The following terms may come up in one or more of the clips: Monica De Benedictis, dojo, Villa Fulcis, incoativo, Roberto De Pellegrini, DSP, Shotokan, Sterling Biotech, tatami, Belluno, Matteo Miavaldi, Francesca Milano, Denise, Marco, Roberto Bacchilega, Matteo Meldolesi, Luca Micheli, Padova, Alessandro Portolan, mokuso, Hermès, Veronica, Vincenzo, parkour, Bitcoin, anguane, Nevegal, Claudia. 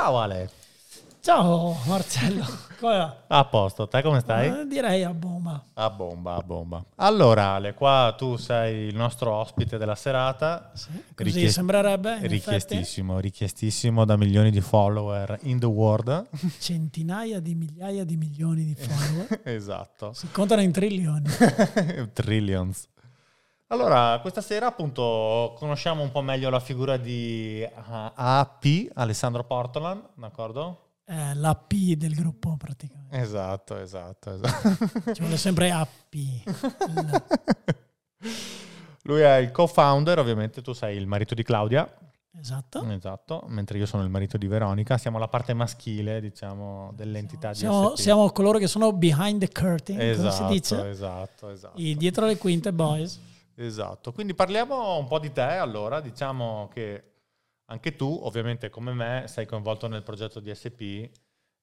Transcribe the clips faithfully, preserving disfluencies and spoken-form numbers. Ciao Ale. Ciao Marcello. Come a posto, te come stai? Eh, direi a bomba. A bomba, a bomba. Allora Ale, qua tu sei il nostro ospite della serata. Sì, così Richie- sembrerebbe. Richiestissimo, effetti. richiestissimo da milioni di follower in the world. Centinaia di migliaia di milioni di follower. Esatto. Si contano in trilioni. Trillions. Allora, questa sera appunto conosciamo un po' meglio la figura di A P, Alessandro Portolan, d'accordo? Eh, la P del gruppo praticamente. Esatto, esatto, esatto. Ci vuole sempre A P. Il... Lui è il co-founder, ovviamente tu sei il marito di Claudia. Esatto. Esatto, mentre io sono il marito di Veronica. Siamo la parte maschile, diciamo, dell'entità siamo, D S P. Siamo coloro che sono behind the curtain, esatto, come si dice. Esatto, esatto. I dietro le quinte boys. Esatto, quindi parliamo un po' di te allora. Diciamo che anche tu, ovviamente come me, sei coinvolto nel progetto D S P,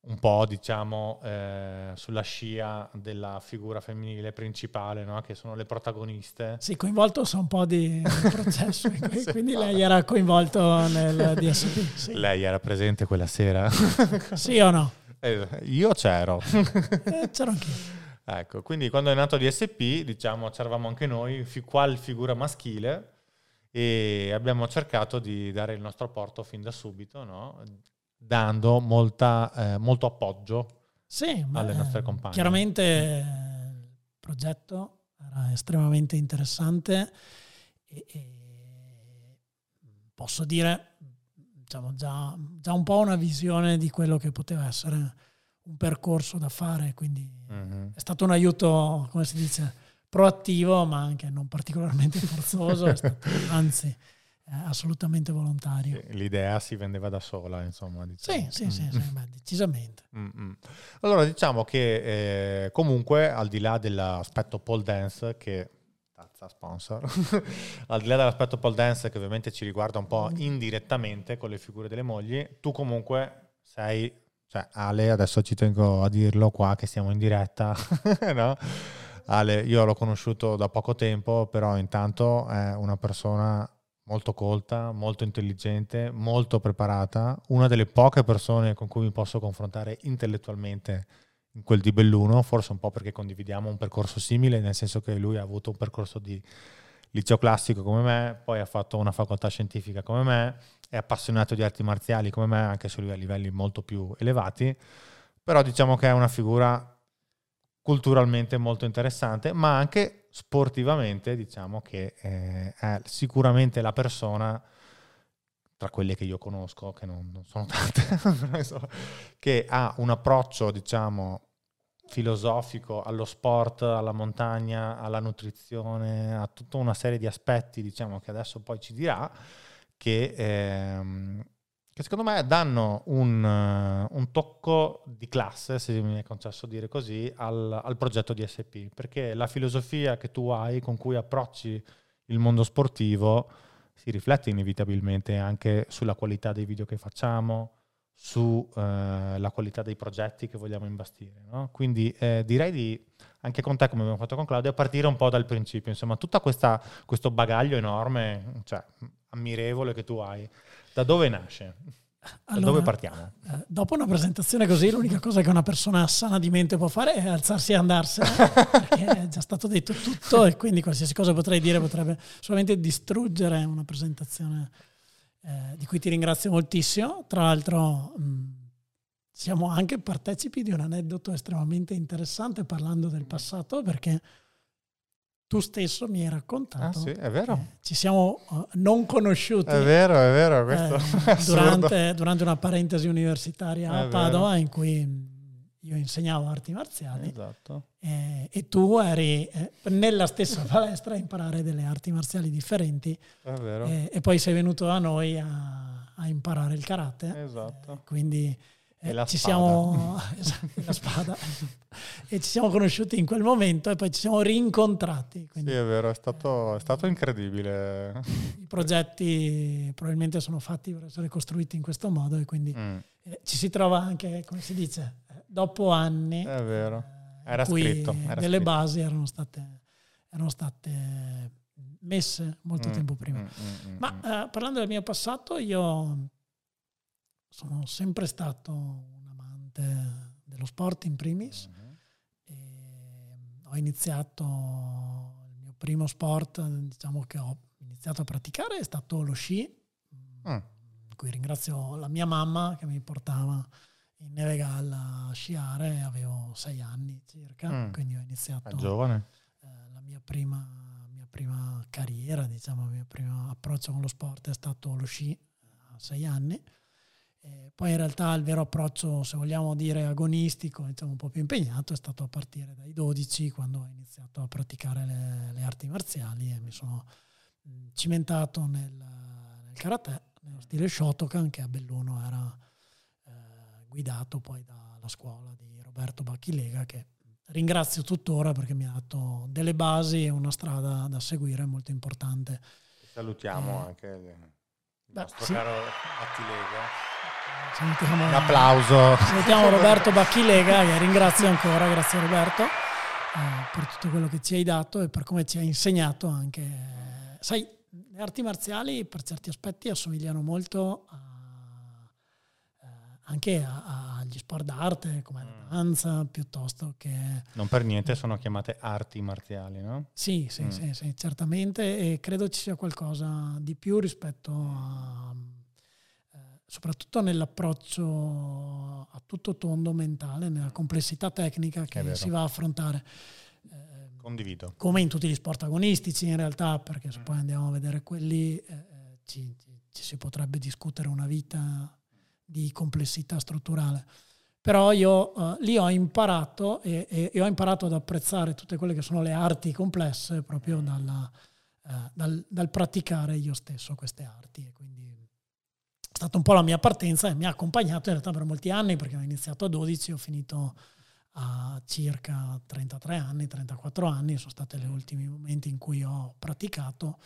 un po' diciamo eh, sulla scia della figura femminile principale, no? Che sono le protagoniste. Sì, coinvolto sono un po' di processo, sì, quindi vale. Lei era coinvolto nel D S P. Sì. Lei era presente quella sera? Sì o no? Eh, io c'ero. Eh, c'ero anch'io. Ecco, quindi quando è nato D S P, diciamo, c'eravamo anche noi, fi- qual figura maschile, e abbiamo cercato di dare il nostro apporto fin da subito, no? Dando molta, eh, molto appoggio sì, alle beh, nostre compagne. Chiaramente il progetto era estremamente interessante e, e posso dire diciamo, già, già un po' una visione di quello che poteva essere un percorso da fare, quindi mm-hmm. è stato un aiuto, come si dice, proattivo ma anche non particolarmente forzoso, è stato, anzi è assolutamente volontario. L'idea si vendeva da sola, insomma. Diciamo. Sì, sì, sì, sì beh, decisamente. Mm-hmm. Allora diciamo che eh, comunque al di là dell'aspetto pole dance che tazza sponsor, al di là dell'aspetto pole dance che ovviamente ci riguarda un po' indirettamente con le figure delle mogli, tu comunque sei, cioè Ale, adesso ci tengo a dirlo qua che siamo in diretta, no? Ale, io l'ho conosciuto da poco tempo, però intanto è una persona molto colta, molto intelligente, molto preparata, una delle poche persone con cui mi posso confrontare intellettualmente in quel di Belluno, forse un po' perché condividiamo un percorso simile, nel senso che lui ha avuto un percorso di liceo classico come me, poi ha fatto una facoltà scientifica come me, è appassionato di arti marziali come me, anche se lui a livelli molto più elevati, però diciamo che è una figura culturalmente molto interessante, ma anche sportivamente diciamo che eh, è sicuramente la persona tra quelle che io conosco, che non, non sono tante, che ha un approccio diciamo filosofico allo sport, alla montagna, alla nutrizione, a tutta una serie di aspetti diciamo che adesso poi ci dirà, che, ehm, che secondo me danno un, un tocco di classe, se mi è concesso dire così, al, al progetto D S P, perché la filosofia che tu hai, con cui approcci il mondo sportivo, si riflette inevitabilmente anche sulla qualità dei video che facciamo, sulla eh, qualità dei progetti che vogliamo imbastire, no? Quindi eh, direi di, anche con te come abbiamo fatto con Claudia, partire un po' dal principio, insomma, tutta questa questo bagaglio enorme, cioè ammirevole, che tu hai. Da dove nasce? Da allora, dove partiamo? Eh, dopo una presentazione così, l'unica cosa che una persona sana di mente può fare è alzarsi e andarsene, perché è già stato detto tutto e quindi qualsiasi cosa potrei dire potrebbe solamente distruggere una presentazione eh, di cui ti ringrazio moltissimo. Tra l'altro mh, siamo anche partecipi di un aneddoto estremamente interessante parlando del passato, perché tu stesso mi hai raccontato. Ah, sì, è vero. Ci siamo uh, non conosciuti. È vero, è vero. Questo eh, è durante, durante una parentesi universitaria è a Padova, vero. In cui io insegnavo arti marziali. Esatto. Eh, e tu eri eh, nella stessa palestra a imparare delle arti marziali differenti. È vero. Eh, e poi sei venuto da noi a, a imparare il karate. Esatto. Eh, quindi. E la ci spada. Siamo la spada e ci siamo conosciuti in quel momento e poi ci siamo rincontrati. Quindi, sì, è vero, è stato, è stato incredibile. I progetti probabilmente sono fatti per essere costruiti in questo modo e quindi mm. ci si trova anche, come si dice, dopo anni. È vero, era in cui scritto. Era delle scritto. Basi erano state, erano state messe molto mm. tempo prima. Mm, mm, Ma mm. Eh, parlando del mio passato, io sono sempre stato un amante dello sport in primis. Uh-huh. E ho iniziato, il mio primo sport, diciamo, che ho iniziato a praticare è stato lo sci. Uh-huh. Qui ringrazio la mia mamma che mi portava in Nevegal a sciare, avevo sei anni circa, mm. quindi ho iniziato giovane. Eh, la mia prima, mia prima carriera, diciamo, il mio primo approccio con lo sport è stato lo sci a sei anni. E poi in realtà il vero approccio, se vogliamo dire agonistico, diciamo un po' più impegnato, è stato a partire dai dodici, quando ho iniziato a praticare le, le arti marziali e mi sono cimentato nel, nel karate, nello stile Shotokan, che a Belluno era guidato poi dalla scuola di Roberto Bacchilega, che ringrazio tuttora perché mi ha dato delle basi e una strada da seguire molto importante. Salutiamo eh, anche il beh, nostro sì. caro Bacchilega. Salutiamo, un applauso. Salutiamo Roberto Bacchilega, che ringrazio ancora, grazie Roberto, eh, per tutto quello che ci hai dato e per come ci hai insegnato anche. Eh, sai, le arti marziali per certi aspetti assomigliano molto a anche agli sport d'arte come mm. la danza, piuttosto che... Non per niente sono chiamate arti marziali, no? Sì, sì, mm. sì, sì, certamente, e credo ci sia qualcosa di più rispetto a... Eh, soprattutto nell'approccio a tutto tondo mentale, nella complessità tecnica che si va a affrontare. Eh, Condivido. Come in tutti gli sport agonistici, in realtà, perché se mm. poi andiamo a vedere quelli eh, ci, ci, ci si potrebbe discutere una vita... di complessità strutturale, però io uh, lì ho imparato e, e, e ho imparato ad apprezzare tutte quelle che sono le arti complesse proprio dalla, uh, dal, dal praticare io stesso queste arti, e quindi è stata un po' la mia partenza e mi ha accompagnato in realtà per molti anni, perché ho iniziato a dodici, ho finito a circa trentatré anni, trentaquattro anni sono stati gli ultimi momenti in cui ho praticato.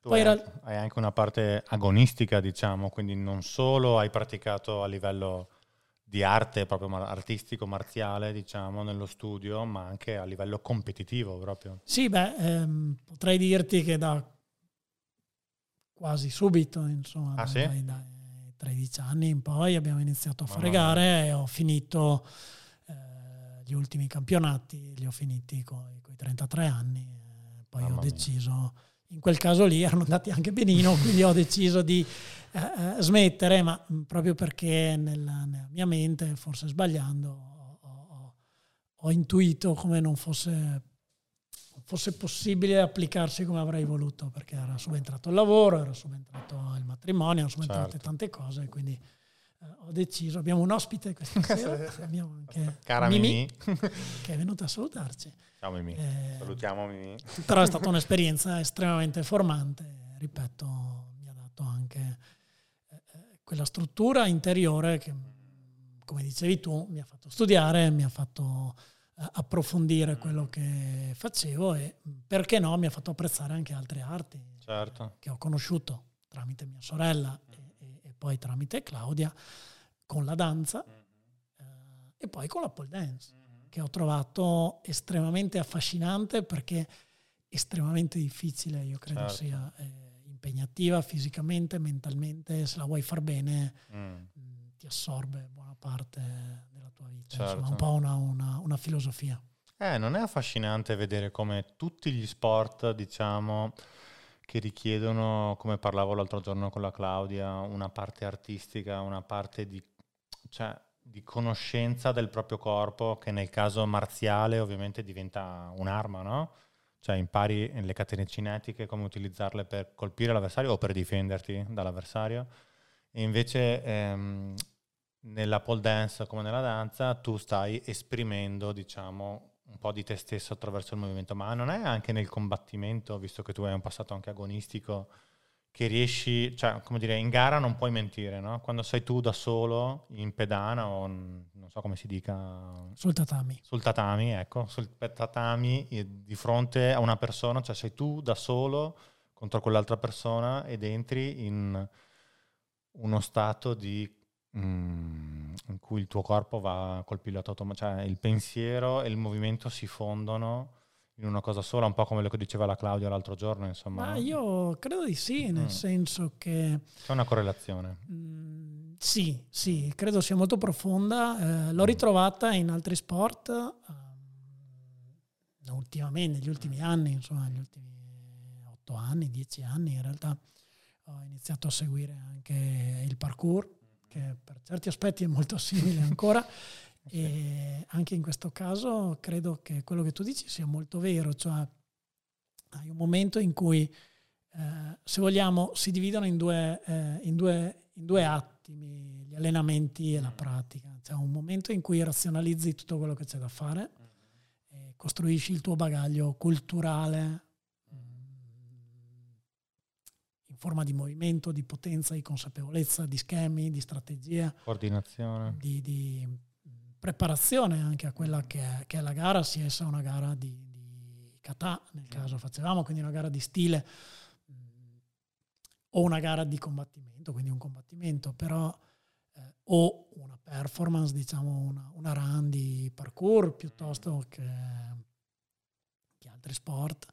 Tu Poi hai, real... hai anche una parte agonistica, diciamo, quindi non solo hai praticato a livello di arte, proprio artistico, marziale, diciamo, nello studio, ma anche a livello competitivo proprio. Sì, beh, ehm, potrei dirti che da quasi subito, insomma, ah, dai, sì? dai tredici anni in poi abbiamo iniziato a fare gare e ho finito eh, gli ultimi campionati, li ho finiti con i trentatré anni, eh, poi Mamma ho deciso... Mia. In quel caso lì erano andati anche benino, quindi ho deciso di eh, smettere, ma proprio perché nella, nella mia mente, forse sbagliando, ho, ho, ho intuito come non fosse, fosse possibile applicarsi come avrei voluto, perché era subentrato il lavoro, era subentrato il matrimonio, erano subentrate certo. tante cose, quindi eh, ho deciso, abbiamo un ospite questa sera, abbiamo anche Cara Mimì, Mimì, che è venuta a salutarci. Ciao Mimì, eh, salutiamo Mimì. Però è stata un'esperienza estremamente formante, ripeto, mi ha dato anche eh, quella struttura interiore che, come dicevi tu, mi ha fatto studiare, mi ha fatto eh, approfondire quello che facevo e, perché no, mi ha fatto apprezzare anche altre arti certo. che ho conosciuto tramite mia sorella e, e, e poi tramite Claudia, con la danza eh, e poi con la pole dance. Che ho trovato estremamente affascinante perché estremamente difficile, io credo certo. sia eh, impegnativa fisicamente, mentalmente, se la vuoi far bene mm. mh, ti assorbe buona parte della tua vita, certo. insomma un po' una, una, una filosofia. Eh, non è affascinante vedere come tutti gli sport, diciamo, che richiedono, come parlavo l'altro giorno con la Claudia, una parte artistica, una parte di... cioè, di conoscenza del proprio corpo, che nel caso marziale ovviamente diventa un'arma, no? Cioè impari le catene cinetiche, come utilizzarle per colpire l'avversario o per difenderti dall'avversario. E invece ehm, nella pole dance, come nella danza, tu stai esprimendo, diciamo, un po' di te stesso attraverso il movimento. Ma non è anche nel combattimento, visto che tu hai un passato anche agonistico, che riesci, cioè, come dire, in gara non puoi mentire, no? Quando sei tu da solo in pedana o non so come si dica... Sul tatami. Sul tatami, ecco, sul tatami di fronte a una persona, cioè sei tu da solo contro quell'altra persona ed entri in uno stato di... Mm, in cui il tuo corpo va col pilota automatico, cioè il pensiero e il movimento si fondono in una cosa sola, un po' come lo che diceva la Claudia l'altro giorno, insomma. Ma io credo di sì, nel mm. senso che... C'è una correlazione. Mh, Sì, sì, credo sia molto profonda. Eh, l'ho ritrovata in altri sport, eh, ultimamente, negli ultimi anni, insomma, negli ultimi otto anni, dieci anni in realtà. Ho iniziato a seguire anche il parkour, che per certi aspetti è molto simile ancora. Okay. E anche in questo caso credo che quello che tu dici sia molto vero, cioè hai un momento in cui, eh, se vogliamo, si dividono in due, eh, in due, in due attimi gli allenamenti e la pratica. C'è un momento in cui razionalizzi tutto quello che c'è da fare e costruisci il tuo bagaglio culturale forma di movimento, di potenza, di consapevolezza, di schemi, di strategia, coordinazione, di, di preparazione anche a quella che è, che è la gara, sia essa una gara di, di kata, nel caso facevamo, quindi una gara di stile, mh, o una gara di combattimento, quindi un combattimento, però eh, o una performance, diciamo una, una run di parkour piuttosto che, che altri sport.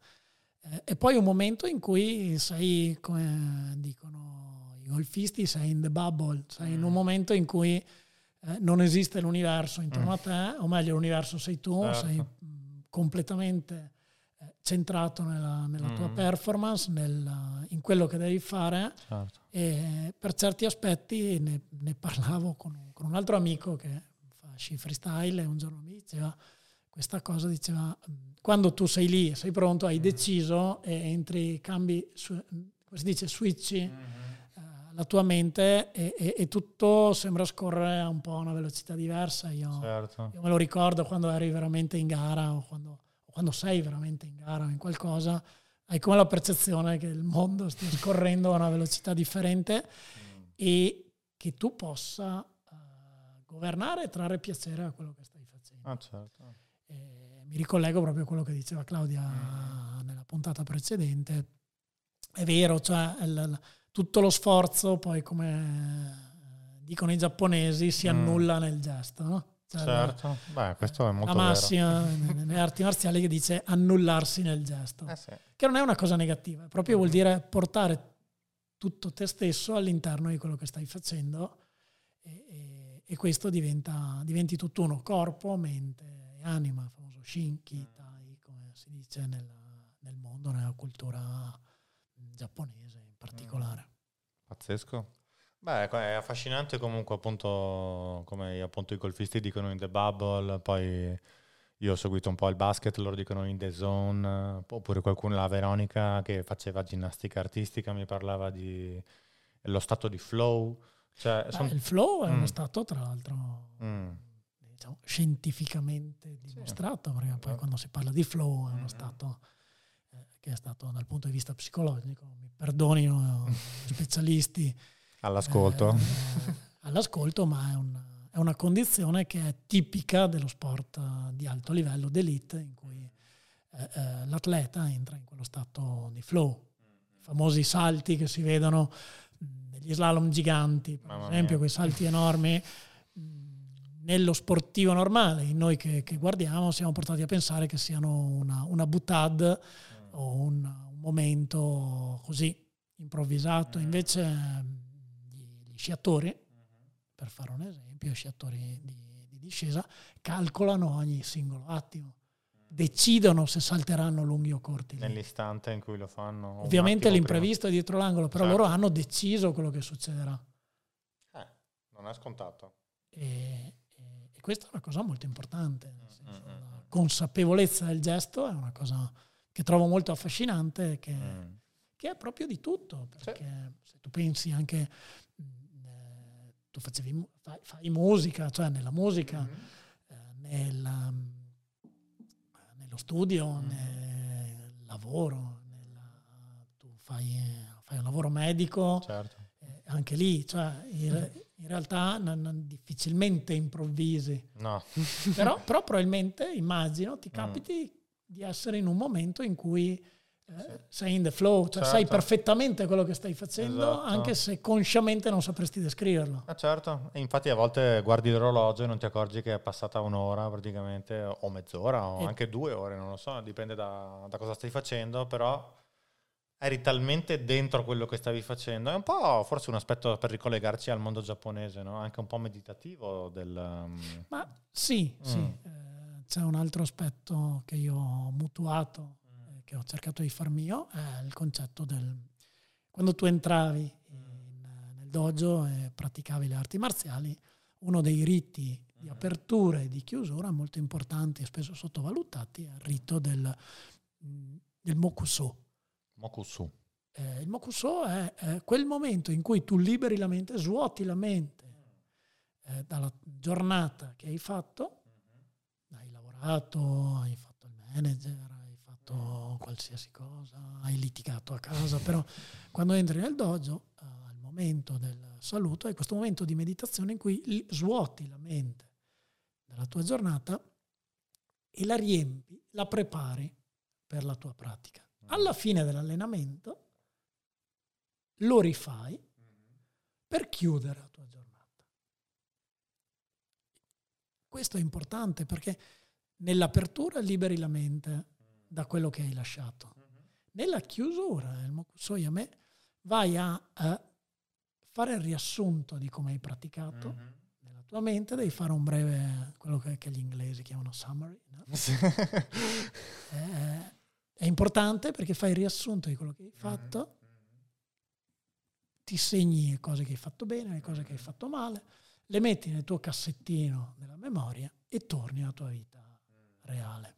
E poi un momento in cui sei, come dicono i golfisti, sei in the bubble, sei in un momento in cui eh, non esiste l'universo intorno mm. a te, o meglio l'universo sei tu, certo. sei mh, completamente eh, centrato nella, nella mm. tua performance, nel, in quello che devi fare, certo. e per certi aspetti ne, ne parlavo con, con un altro amico che fa sci freestyle e un giorno mi diceva questa cosa, diceva quando tu sei lì, sei pronto, hai mm. deciso e entri, cambi, su, come si dice, switchi mm. uh, la tua mente e, e, e tutto sembra scorrere un po' a una velocità diversa. Io, certo. io me lo ricordo quando eri veramente in gara o quando, quando sei veramente in gara o in qualcosa, hai come la percezione che il mondo stia scorrendo a una velocità differente mm. e che tu possa uh, governare e trarre piacere a quello che stai facendo. Ah, certo. Mi ricollego proprio a quello che diceva Claudia nella puntata precedente. È vero, cioè il, il, tutto lo sforzo, poi come dicono i giapponesi, si annulla mm. nel gesto, no? Cioè, certo, la, beh, questo è molto vero. La massima nelle arti marziali che dice annullarsi nel gesto, eh sì. che non è una cosa negativa, proprio mm. vuol dire portare tutto te stesso all'interno di quello che stai facendo e, e, e questo diventa, diventi tutt'uno, corpo, mente e anima. Shinki, tai, come si dice nel, nel mondo, nella cultura giapponese in particolare. Pazzesco. Beh, è affascinante comunque, appunto, come appunto i golfisti dicono in the bubble, poi io ho seguito un po' il basket, loro dicono in the zone, oppure qualcuno, la Veronica che faceva ginnastica artistica, mi parlava di lo stato di flow. Cioè, Beh, son... Il flow è mm. uno stato, tra l'altro... Mm. scientificamente dimostrato, sì. perché poi quando si parla di flow è uno stato eh, che è stato dal punto di vista psicologico, mi perdonino gli specialisti all'ascolto, eh, eh, all'ascolto, ma è, un, è una condizione che è tipica dello sport di alto livello, d'elite, in cui eh, eh, l'atleta entra in quello stato di flow, i famosi salti che si vedono negli slalom giganti, per Mamma esempio mia. Quei salti enormi. Nello sportivo normale, noi che, che guardiamo, siamo portati a pensare che siano una, una butade mm. o un, un momento così improvvisato. Mm. Invece gli, gli sciatori, mm. per fare un esempio, gli sciatori di, di discesa, calcolano ogni singolo attimo, decidono se salteranno lunghi o corti. Nell'istante in cui lo fanno. Ovviamente l'imprevisto prima. È dietro l'angolo, però certo. loro hanno deciso quello che succederà. Eh, non è scontato. E, questa è una cosa molto importante, nel senso, la consapevolezza del gesto è una cosa che trovo molto affascinante, che, mm. che è proprio di tutto, perché sì. se tu pensi anche, eh, tu facevi, fai, fai musica, cioè nella musica, mm. eh, nella, nello studio, mm. nel lavoro, nella, tu fai, fai un lavoro medico, certo. eh, anche lì, cioè il, mm. in realtà non, non, difficilmente improvvisi, no. però, però probabilmente, immagino, ti capiti mm. di essere in un momento in cui eh, sì. sei in the flow, cioè certo. sai perfettamente quello che stai facendo, esatto. anche se consciamente non sapresti descriverlo. Ah, certo, e infatti a volte guardi l'orologio e non ti accorgi che è passata un'ora praticamente, o mezz'ora, o e anche due ore, non lo so, dipende da, da cosa stai facendo, però... eri talmente dentro quello che stavi facendo. È un po' forse un aspetto per ricollegarci al mondo giapponese, no? Anche un po' meditativo del... Ma sì, mm. sì. Eh, c'è un altro aspetto che io ho mutuato, eh, che ho cercato di far mio, è il concetto del... Quando tu entravi in, nel dojo e praticavi le arti marziali, uno dei riti di apertura e di chiusura molto importanti e spesso sottovalutati è il rito del, del mokuso. Mokuso. Eh, il mokuso è, è quel momento in cui tu liberi la mente, svuoti la mente eh, dalla giornata che hai fatto, hai lavorato, hai fatto il manager, hai fatto qualsiasi cosa, hai litigato a casa, però quando entri nel dojo, eh, al momento del saluto, è questo momento di meditazione in cui svuoti la mente dalla tua giornata e la riempi, la prepari per la tua pratica. Alla fine dell'allenamento lo rifai per chiudere la tua giornata. Questo è importante perché nell'apertura liberi la mente da quello che hai lasciato. Nella chiusura, il mokuso yame, vai a, a fare il riassunto di come hai praticato. Mm-hmm. Nella tua mente devi fare un breve, quello che, che gli inglesi chiamano summary. No? eh, È importante perché fai il riassunto di quello che hai fatto, ti segni le cose che hai fatto bene, le cose che hai fatto male, le metti nel tuo cassettino della memoria e torni alla tua vita reale,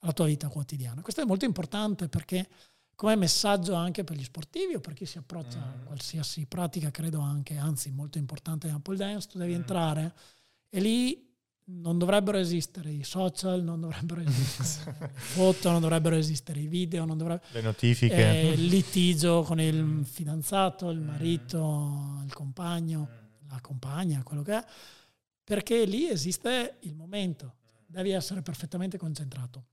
alla tua vita quotidiana. Questo è molto importante perché come messaggio anche per gli sportivi o per chi si approccia a qualsiasi pratica, credo anche, anzi molto importante nella pole dance, tu devi entrare e lì non dovrebbero esistere i social, non dovrebbero esistere le foto, non dovrebbero esistere i video, non dovrebbe... le notifiche, il eh, litigio con il fidanzato, il marito, il compagno, la compagna, quello che è, perché lì esiste il momento, devi essere perfettamente concentrato.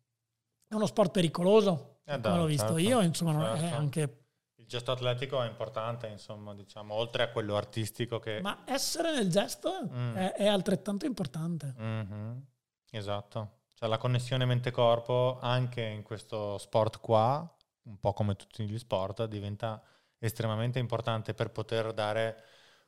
È uno sport pericoloso, eh, come l'ho visto certo, io, insomma, certo. È anche... Il gesto atletico è importante, insomma, diciamo, oltre a quello artistico che... Ma essere nel gesto mm. è, è altrettanto importante. Mm-hmm. Esatto. Cioè la connessione mente-corpo anche in questo sport qua, un po' come tutti gli sport, diventa estremamente importante per poter dare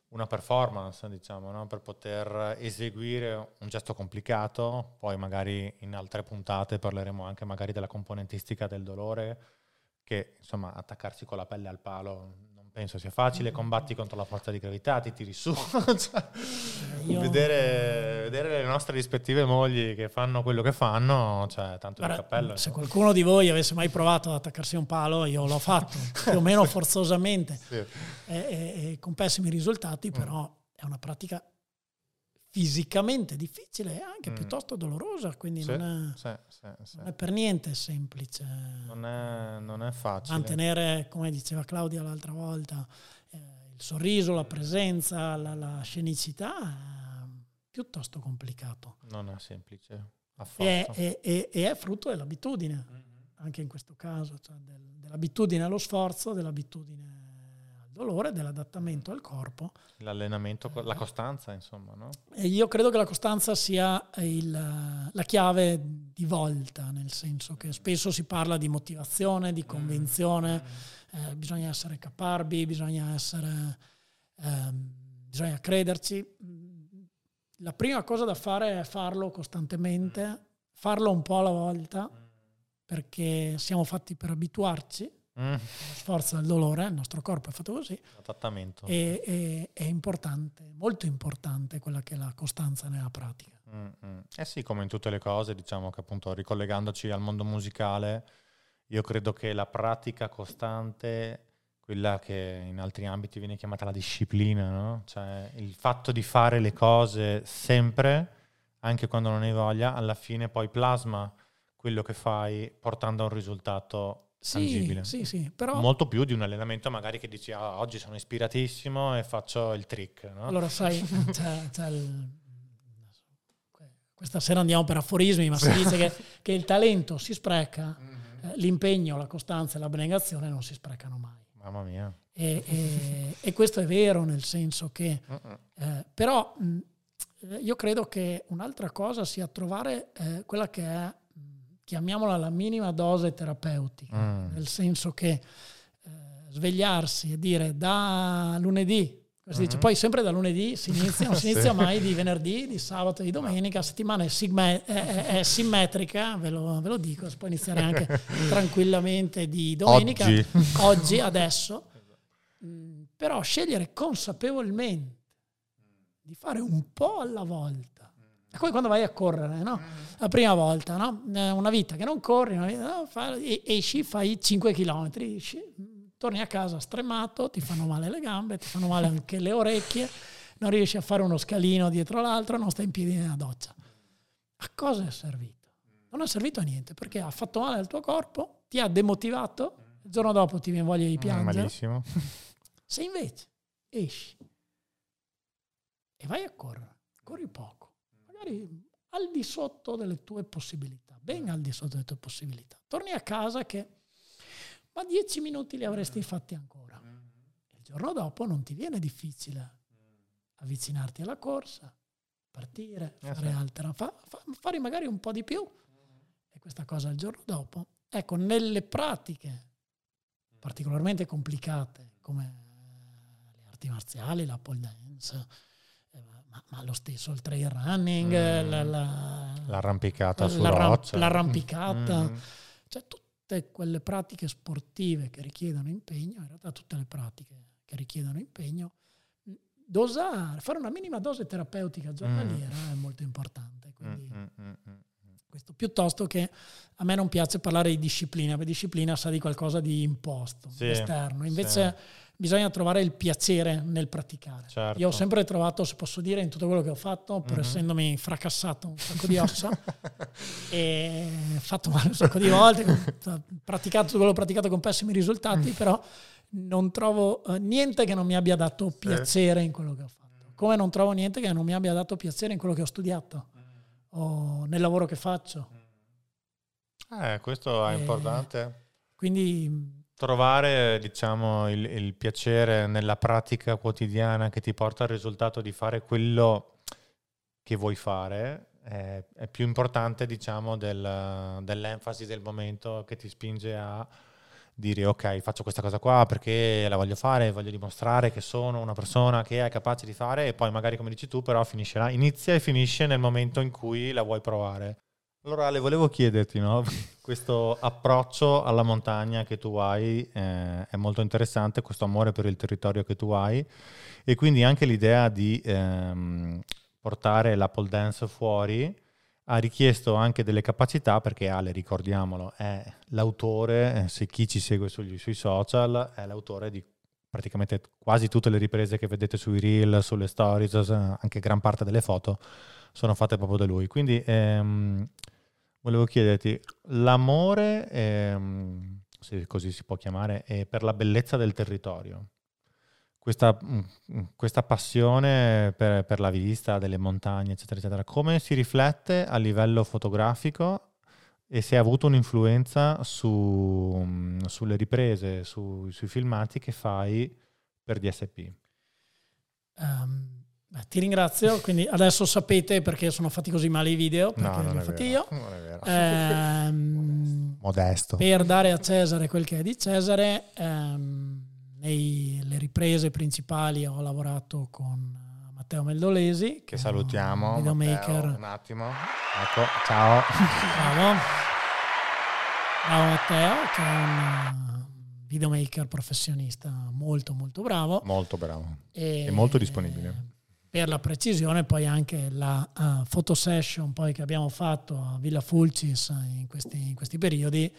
una performance, diciamo, no? Per poter eseguire un gesto complicato. Poi magari in altre puntate parleremo anche magari della componentistica del dolore, che insomma attaccarsi con la pelle al palo non penso sia facile, combatti contro la forza di gravità, ti tiri su. Cioè, Io... vedere, vedere le nostre rispettive mogli che fanno quello che fanno, cioè tanto il cappello. Se qualcuno di voi avesse mai provato ad attaccarsi a un palo, io l'ho fatto, più o meno sì. forzosamente, sì. E, e, e con pessimi risultati, però mm. è una pratica fisicamente difficile e anche mm. piuttosto dolorosa, quindi sì, non, è, sì, sì, sì. non è per niente semplice, non è, non è facile mantenere, come diceva Claudia l'altra volta, eh, il sorriso, la presenza, la, la scenicità, eh, piuttosto complicato, non è semplice e, e, e, e è frutto dell'abitudine, mm-hmm. anche in questo caso, cioè del, dell'abitudine allo sforzo, dell'abitudine dolore, dell'adattamento al corpo, l'allenamento, la costanza, insomma, no? E io credo che la costanza sia il, la chiave di volta, nel senso che spesso si parla di motivazione, di convinzione, eh, bisogna essere caparbi, bisogna essere eh, bisogna crederci. La prima cosa da fare è farlo costantemente, farlo un po' alla volta, perché siamo fatti per abituarci. Mm. Sforzo del dolore, il nostro corpo è fatto così. L'adattamento e, e, è importante, molto importante quella che è la costanza nella pratica. Mm-hmm. Eh sì, come in tutte le cose, diciamo che appunto ricollegandoci al mondo musicale, io credo che la pratica costante, quella che in altri ambiti viene chiamata la disciplina, no? Cioè il fatto di fare le cose sempre, anche quando non hai voglia, alla fine poi plasma quello che fai portando a un risultato tangibile. Sì, sì, però molto più di un allenamento magari che dici ah, oggi sono ispiratissimo e faccio il trick, no? Allora sai c'è, c'è il... questa sera andiamo per aforismi, ma si dice che, che il talento si spreca, mm-hmm. eh, l'impegno, la costanza e l'abnegazione non si sprecano mai. Mamma mia. E, e, e questo è vero, nel senso che eh, però mh, io credo che un'altra cosa sia trovare eh, quella che è, chiamiamola, la minima dose terapeutica, mm. nel senso che svegliarsi e dire da lunedì, si dice, poi sempre da lunedì si inizia, non si inizia sì. mai di venerdì, di sabato, di domenica, la settimana è, sigme- è, è simmetrica, ve lo, ve lo dico, si può iniziare anche tranquillamente di domenica, oggi, oggi adesso, però scegliere consapevolmente di fare un po' alla volta. È come quando vai a correre, no? La prima volta, no? Una vita che non corri, una vita, no? Fai, esci, fai cinque chilometri, esci, torni a casa stremato, ti fanno male le gambe, ti fanno male anche le orecchie, non riesci a fare uno scalino dietro l'altro, non stai in piedi nella doccia. A cosa è servito? Non è servito a niente, perché ha fatto male al tuo corpo, ti ha demotivato, il giorno dopo ti viene voglia di piangere. Malissimo. Se invece esci e vai a correre, corri poco, magari al di sotto delle tue possibilità, ben al di sotto delle tue possibilità, torni a casa che ma dieci minuti li avresti fatti ancora. Il giorno dopo non ti viene difficile avvicinarti alla corsa, partire, eh fare sì. altra, fa, fa, fare magari un po' di più. E questa cosa il giorno dopo. Ecco, nelle pratiche particolarmente complicate, come le arti marziali, la pole dance, ma, ma lo stesso il trail running, mm. la, la, l'arrampicata sulla roccia. L'arrampicata. Mm. Cioè, tutto tutte quelle pratiche sportive che richiedono impegno, in realtà tutte le pratiche che richiedono impegno, dosare, fare una minima dose terapeutica giornaliera mm. è molto importante. Quindi mm, mm, mm, mm. questo piuttosto che a me non piace parlare di disciplina, perché disciplina sa di qualcosa di imposto, sì, esterno. Invece sì. bisogna trovare il piacere nel praticare. Certo. Io ho sempre trovato, se posso dire, in tutto quello che ho fatto, pur mm-hmm. essendomi fracassato un sacco di ossa e fatto male un sacco di volte, praticato tutto quello praticato con pessimi risultati, però non trovo eh, niente che non mi abbia dato piacere sì. in quello che ho fatto. Come non trovo niente che non mi abbia dato piacere in quello che ho studiato o nel lavoro che faccio. Eh, questo è e importante. Quindi trovare, diciamo, il, il piacere nella pratica quotidiana che ti porta al risultato di fare quello che vuoi fare è, è più importante, diciamo, del, dell'enfasi del momento che ti spinge a dire ok, faccio questa cosa qua perché la voglio fare, voglio dimostrare che sono una persona che è capace di fare, e poi magari, come dici tu, però finisce, inizia e finisce nel momento in cui la vuoi provare. Allora Ale, volevo chiederti, no? Questo approccio alla montagna che tu hai eh, è molto interessante, questo amore per il territorio che tu hai, e quindi anche l'idea di ehm, portare la pole dance fuori ha richiesto anche delle capacità, perché Ale, ricordiamolo, è l'autore, eh, se chi ci segue sugli, sui social, è l'autore di praticamente quasi tutte le riprese che vedete sui reel, sulle stories, anche gran parte delle foto sono fatte proprio da lui. Quindi ehm, volevo chiederti, l'amore, ehm, se così si può chiamare, è per la bellezza del territorio. Questa, mh, questa passione per, per la vista delle montagne, eccetera, eccetera, come si riflette a livello fotografico e se ha avuto un'influenza su, mh, sulle riprese, su, sui filmati che fai per D S P? Um. Beh, ti ringrazio, quindi adesso sapete perché sono fatti così male i video, perché no, li ho fatti vero, io. Ehm, Modesto. Per dare a Cesare quel che è di Cesare, ehm, nelle riprese principali ho lavorato con Matteo Meldolesi, che, che salutiamo, videomaker. Matteo, un attimo, ecco, ciao. Bravo. Bravo Matteo, che è un videomaker professionista molto molto bravo. Molto bravo e, e molto disponibile. Per la precisione, poi anche la uh, photo session poi che abbiamo fatto a Villa Fulcis in questi, in questi periodi,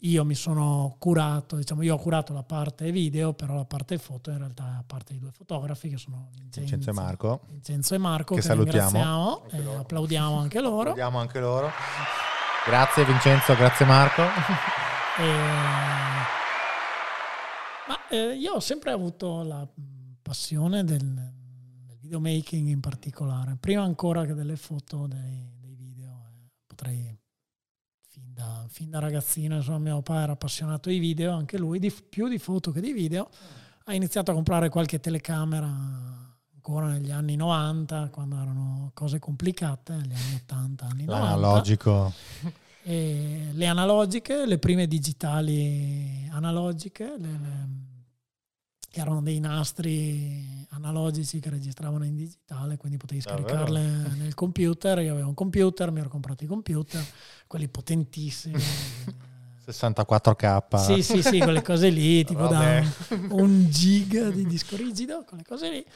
io mi sono curato, diciamo, io ho curato la parte video, però la parte foto in realtà è a parte di due fotografi che sono Vincenzo, Vincenzo e Marco, Vincenzo e Marco che, che salutiamo e anche applaudiamo anche loro. Applaudiamo anche loro. Grazie Vincenzo, grazie Marco. E, ma eh, io ho sempre avuto la passione del videomaking in particolare, prima ancora che delle foto, dei, dei video. Potrei, fin da, fin da ragazzino, insomma, mio padre era appassionato di video, anche lui, di, più di foto che di video. Ha iniziato a comprare qualche telecamera ancora negli anni novanta, quando erano cose complicate, negli anni ottanta, anni novanta. L'analogico. E le analogiche, le prime digitali analogiche, le, le, erano dei nastri analogici che registravano in digitale, quindi potevi scaricarle ah, nel computer. Io avevo un computer, mi ero comprato i computer, quelli potentissimi. sessantaquattro K. Sì, sì, sì, quelle cose lì, tipo Vabbè. da un giga di disco rigido, quelle cose lì.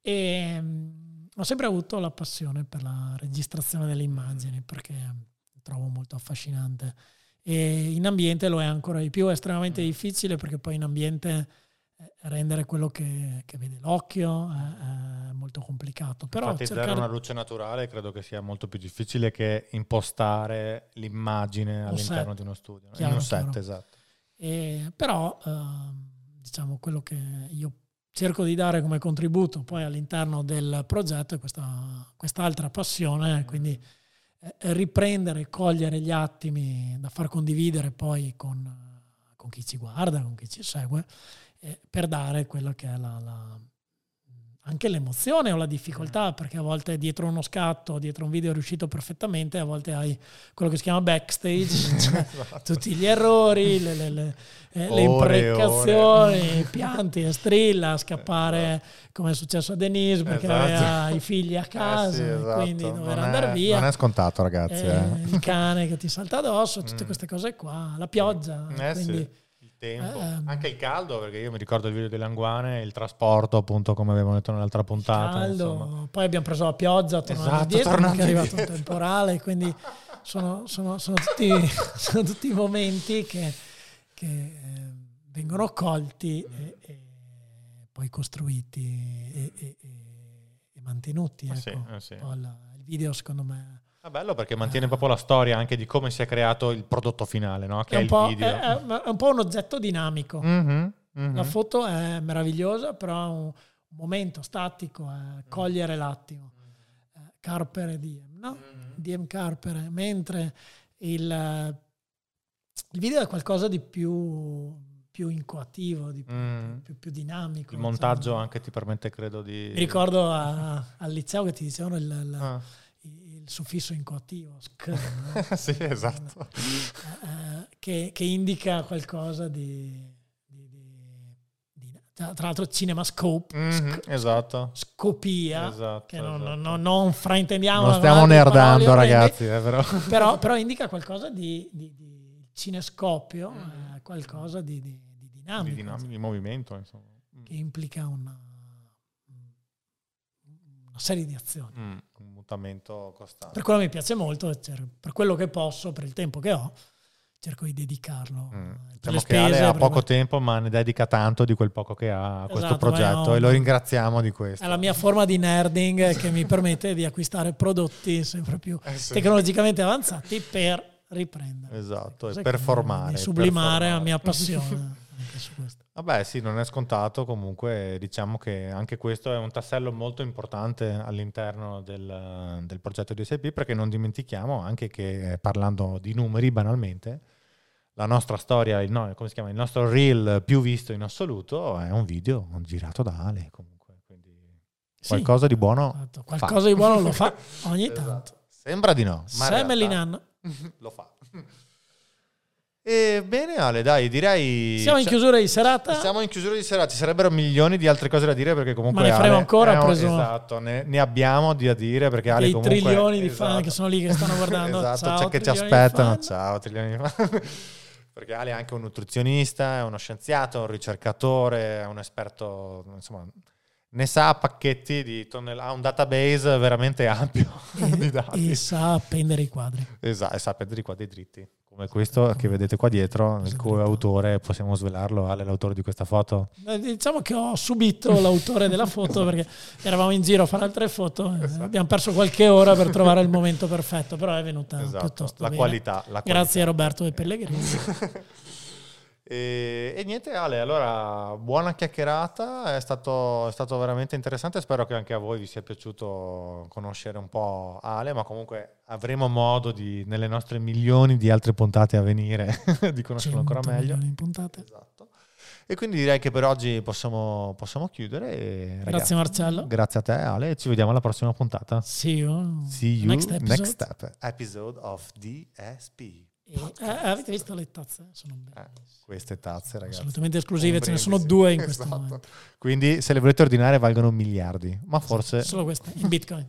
E mh, ho sempre avuto la passione per la registrazione delle immagini, perché trovo molto affascinante, e in ambiente lo è ancora di più. È estremamente mm. difficile, perché poi in ambiente rendere quello che, che vede l'occhio è, è molto complicato. Però enfatizzare cercare... una luce naturale credo che sia molto più difficile che impostare l'immagine un all'interno set. Di uno studio, chiaro, in un set, chiaro. Esatto. E, però eh, diciamo quello che io cerco di dare come contributo poi all'interno del progetto è questa quest'altra passione, mm. quindi riprendere e cogliere gli attimi da far condividere poi con, con chi ci guarda, con chi ci segue, eh, per dare quella che è la, la, anche l'emozione o la difficoltà, perché a volte dietro uno scatto, dietro un video è riuscito perfettamente, a volte hai quello che si chiama backstage, cioè esatto. tutti gli errori, le, le, le, eh, ore, le imprecazioni, ore. pianti e strilla, scappare esatto. come è successo a Denise, perché esatto. aveva i figli a casa, eh sì, esatto. quindi doveva andare via. Non è scontato, ragazzi. Eh, eh. Il cane che ti salta addosso, tutte queste cose qua, la pioggia. Eh quindi, sì. tempo. Eh, anche il caldo, perché io mi ricordo il video delle anguane, il trasporto, appunto, come avevamo detto nell'altra puntata. Caldo. Poi abbiamo preso la pioggia, tornando esatto, indietro, tornando perché indietro. È arrivato un temporale, quindi sono, sono, sono, tutti, sono tutti momenti che, che eh, vengono colti e, e poi costruiti e, e, e mantenuti. Ecco. Sì, sì. Poi la, il video, secondo me, è ah, bello perché mantiene eh, proprio la storia anche di come si è creato il prodotto finale, no? Che è, un è, il video. È, è, è un po' un oggetto dinamico. Mm-hmm, mm-hmm. La foto è meravigliosa, però un momento statico è cogliere l'attimo. Mm-hmm. Carpere diem, no? Mm-hmm. Diem carpere. Mentre il, il video è qualcosa di più, più incoativo, di più, mm. più, più, più dinamico. Il montaggio insomma. Anche ti permette, credo, di... Mi ricordo a, al liceo che ti dicevano il... il ah. il suffisso incoativo sì, esatto. che, che indica qualcosa di, di, di, di tra l'altro cinemascope mm-hmm, sc- esatto. scopia esatto, che non, esatto. non, non fraintendiamo, non stiamo nerdando, ragazzi, eh, però. però però indica qualcosa di, di, di cinescopio, mm-hmm. eh, qualcosa di, di, di dinamico, di, dinam- cioè, di movimento insomma. Che implica una, una serie di azioni, mm. costante. Per quello mi piace molto, per quello che posso, per il tempo che ho, cerco di dedicarlo. Mm. Per le spese, che Ale ha poco quello... tempo, ma ne dedica tanto di quel poco che ha a questo esatto, progetto, no, e lo ringraziamo di questo. È la mia forma di nerding che mi permette di acquistare prodotti sempre più eh sì. tecnologicamente avanzati per riprendere. Esatto, e performare. Sublimare la mia passione. Anche su questo. Vabbè sì, non è scontato, comunque diciamo che anche questo è un tassello molto importante all'interno del, del progetto di D S P, perché non dimentichiamo anche che, parlando di numeri banalmente, la nostra storia, il, no, come si chiama, il nostro reel più visto in assoluto è un video girato da Ale, comunque, quindi sì, qualcosa di buono esatto. qualcosa fa. di buono lo fa ogni esatto. tanto, sembra di no, ma in lo fa. E bene Ale, dai, direi siamo in chiusura di serata. Siamo in chiusura di serata, ci sarebbero milioni di altre cose da dire, perché comunque ma ne faremo Ale, ancora eh, preso... esatto, ne, ne abbiamo di a dire, perché Ale dei comunque trilioni di esatto. fan che sono lì, che stanno guardando esatto, ciao, c'è che ci aspettano, ciao trilioni di fan perché Ale è anche un nutrizionista, è uno scienziato, un ricercatore, è un esperto, insomma ne sa pacchetti di tonnellate, ha un database veramente ampio e, di dati, e sa appendere i quadri esatto, e sa appendere i quadri dritti come questo che vedete qua dietro, il cui autore, possiamo svelarlo, Ale, l'autore di questa foto? Diciamo che ho subito l'autore della foto, perché eravamo in giro a fare altre foto, esatto. abbiamo perso qualche ora per trovare il momento perfetto, però è venuta esatto. piuttosto la bene. Qualità, la qualità. Grazie a Roberto De Pellegrini. E, e niente Ale, allora buona chiacchierata, è stato, è stato veramente interessante, spero che anche a voi vi sia piaciuto conoscere un po' Ale, ma comunque avremo modo di, nelle nostre milioni di altre puntate a venire, di conoscerlo ancora meglio. Milioni di puntate. Esatto. E quindi direi che per oggi possiamo, possiamo chiudere. E, ragazzi, grazie Marcello. Grazie a te Ale, ci vediamo alla prossima puntata. See you, See you next, episode. next step, episode of D S P. E, eh, avete visto le tazze? Sono belle. Eh, queste tazze, ragazzi. Assolutamente esclusive, ce ne sono due in questo esatto. momento. Quindi se le volete ordinare valgono miliardi, ma forse... Solo queste, in Bitcoin.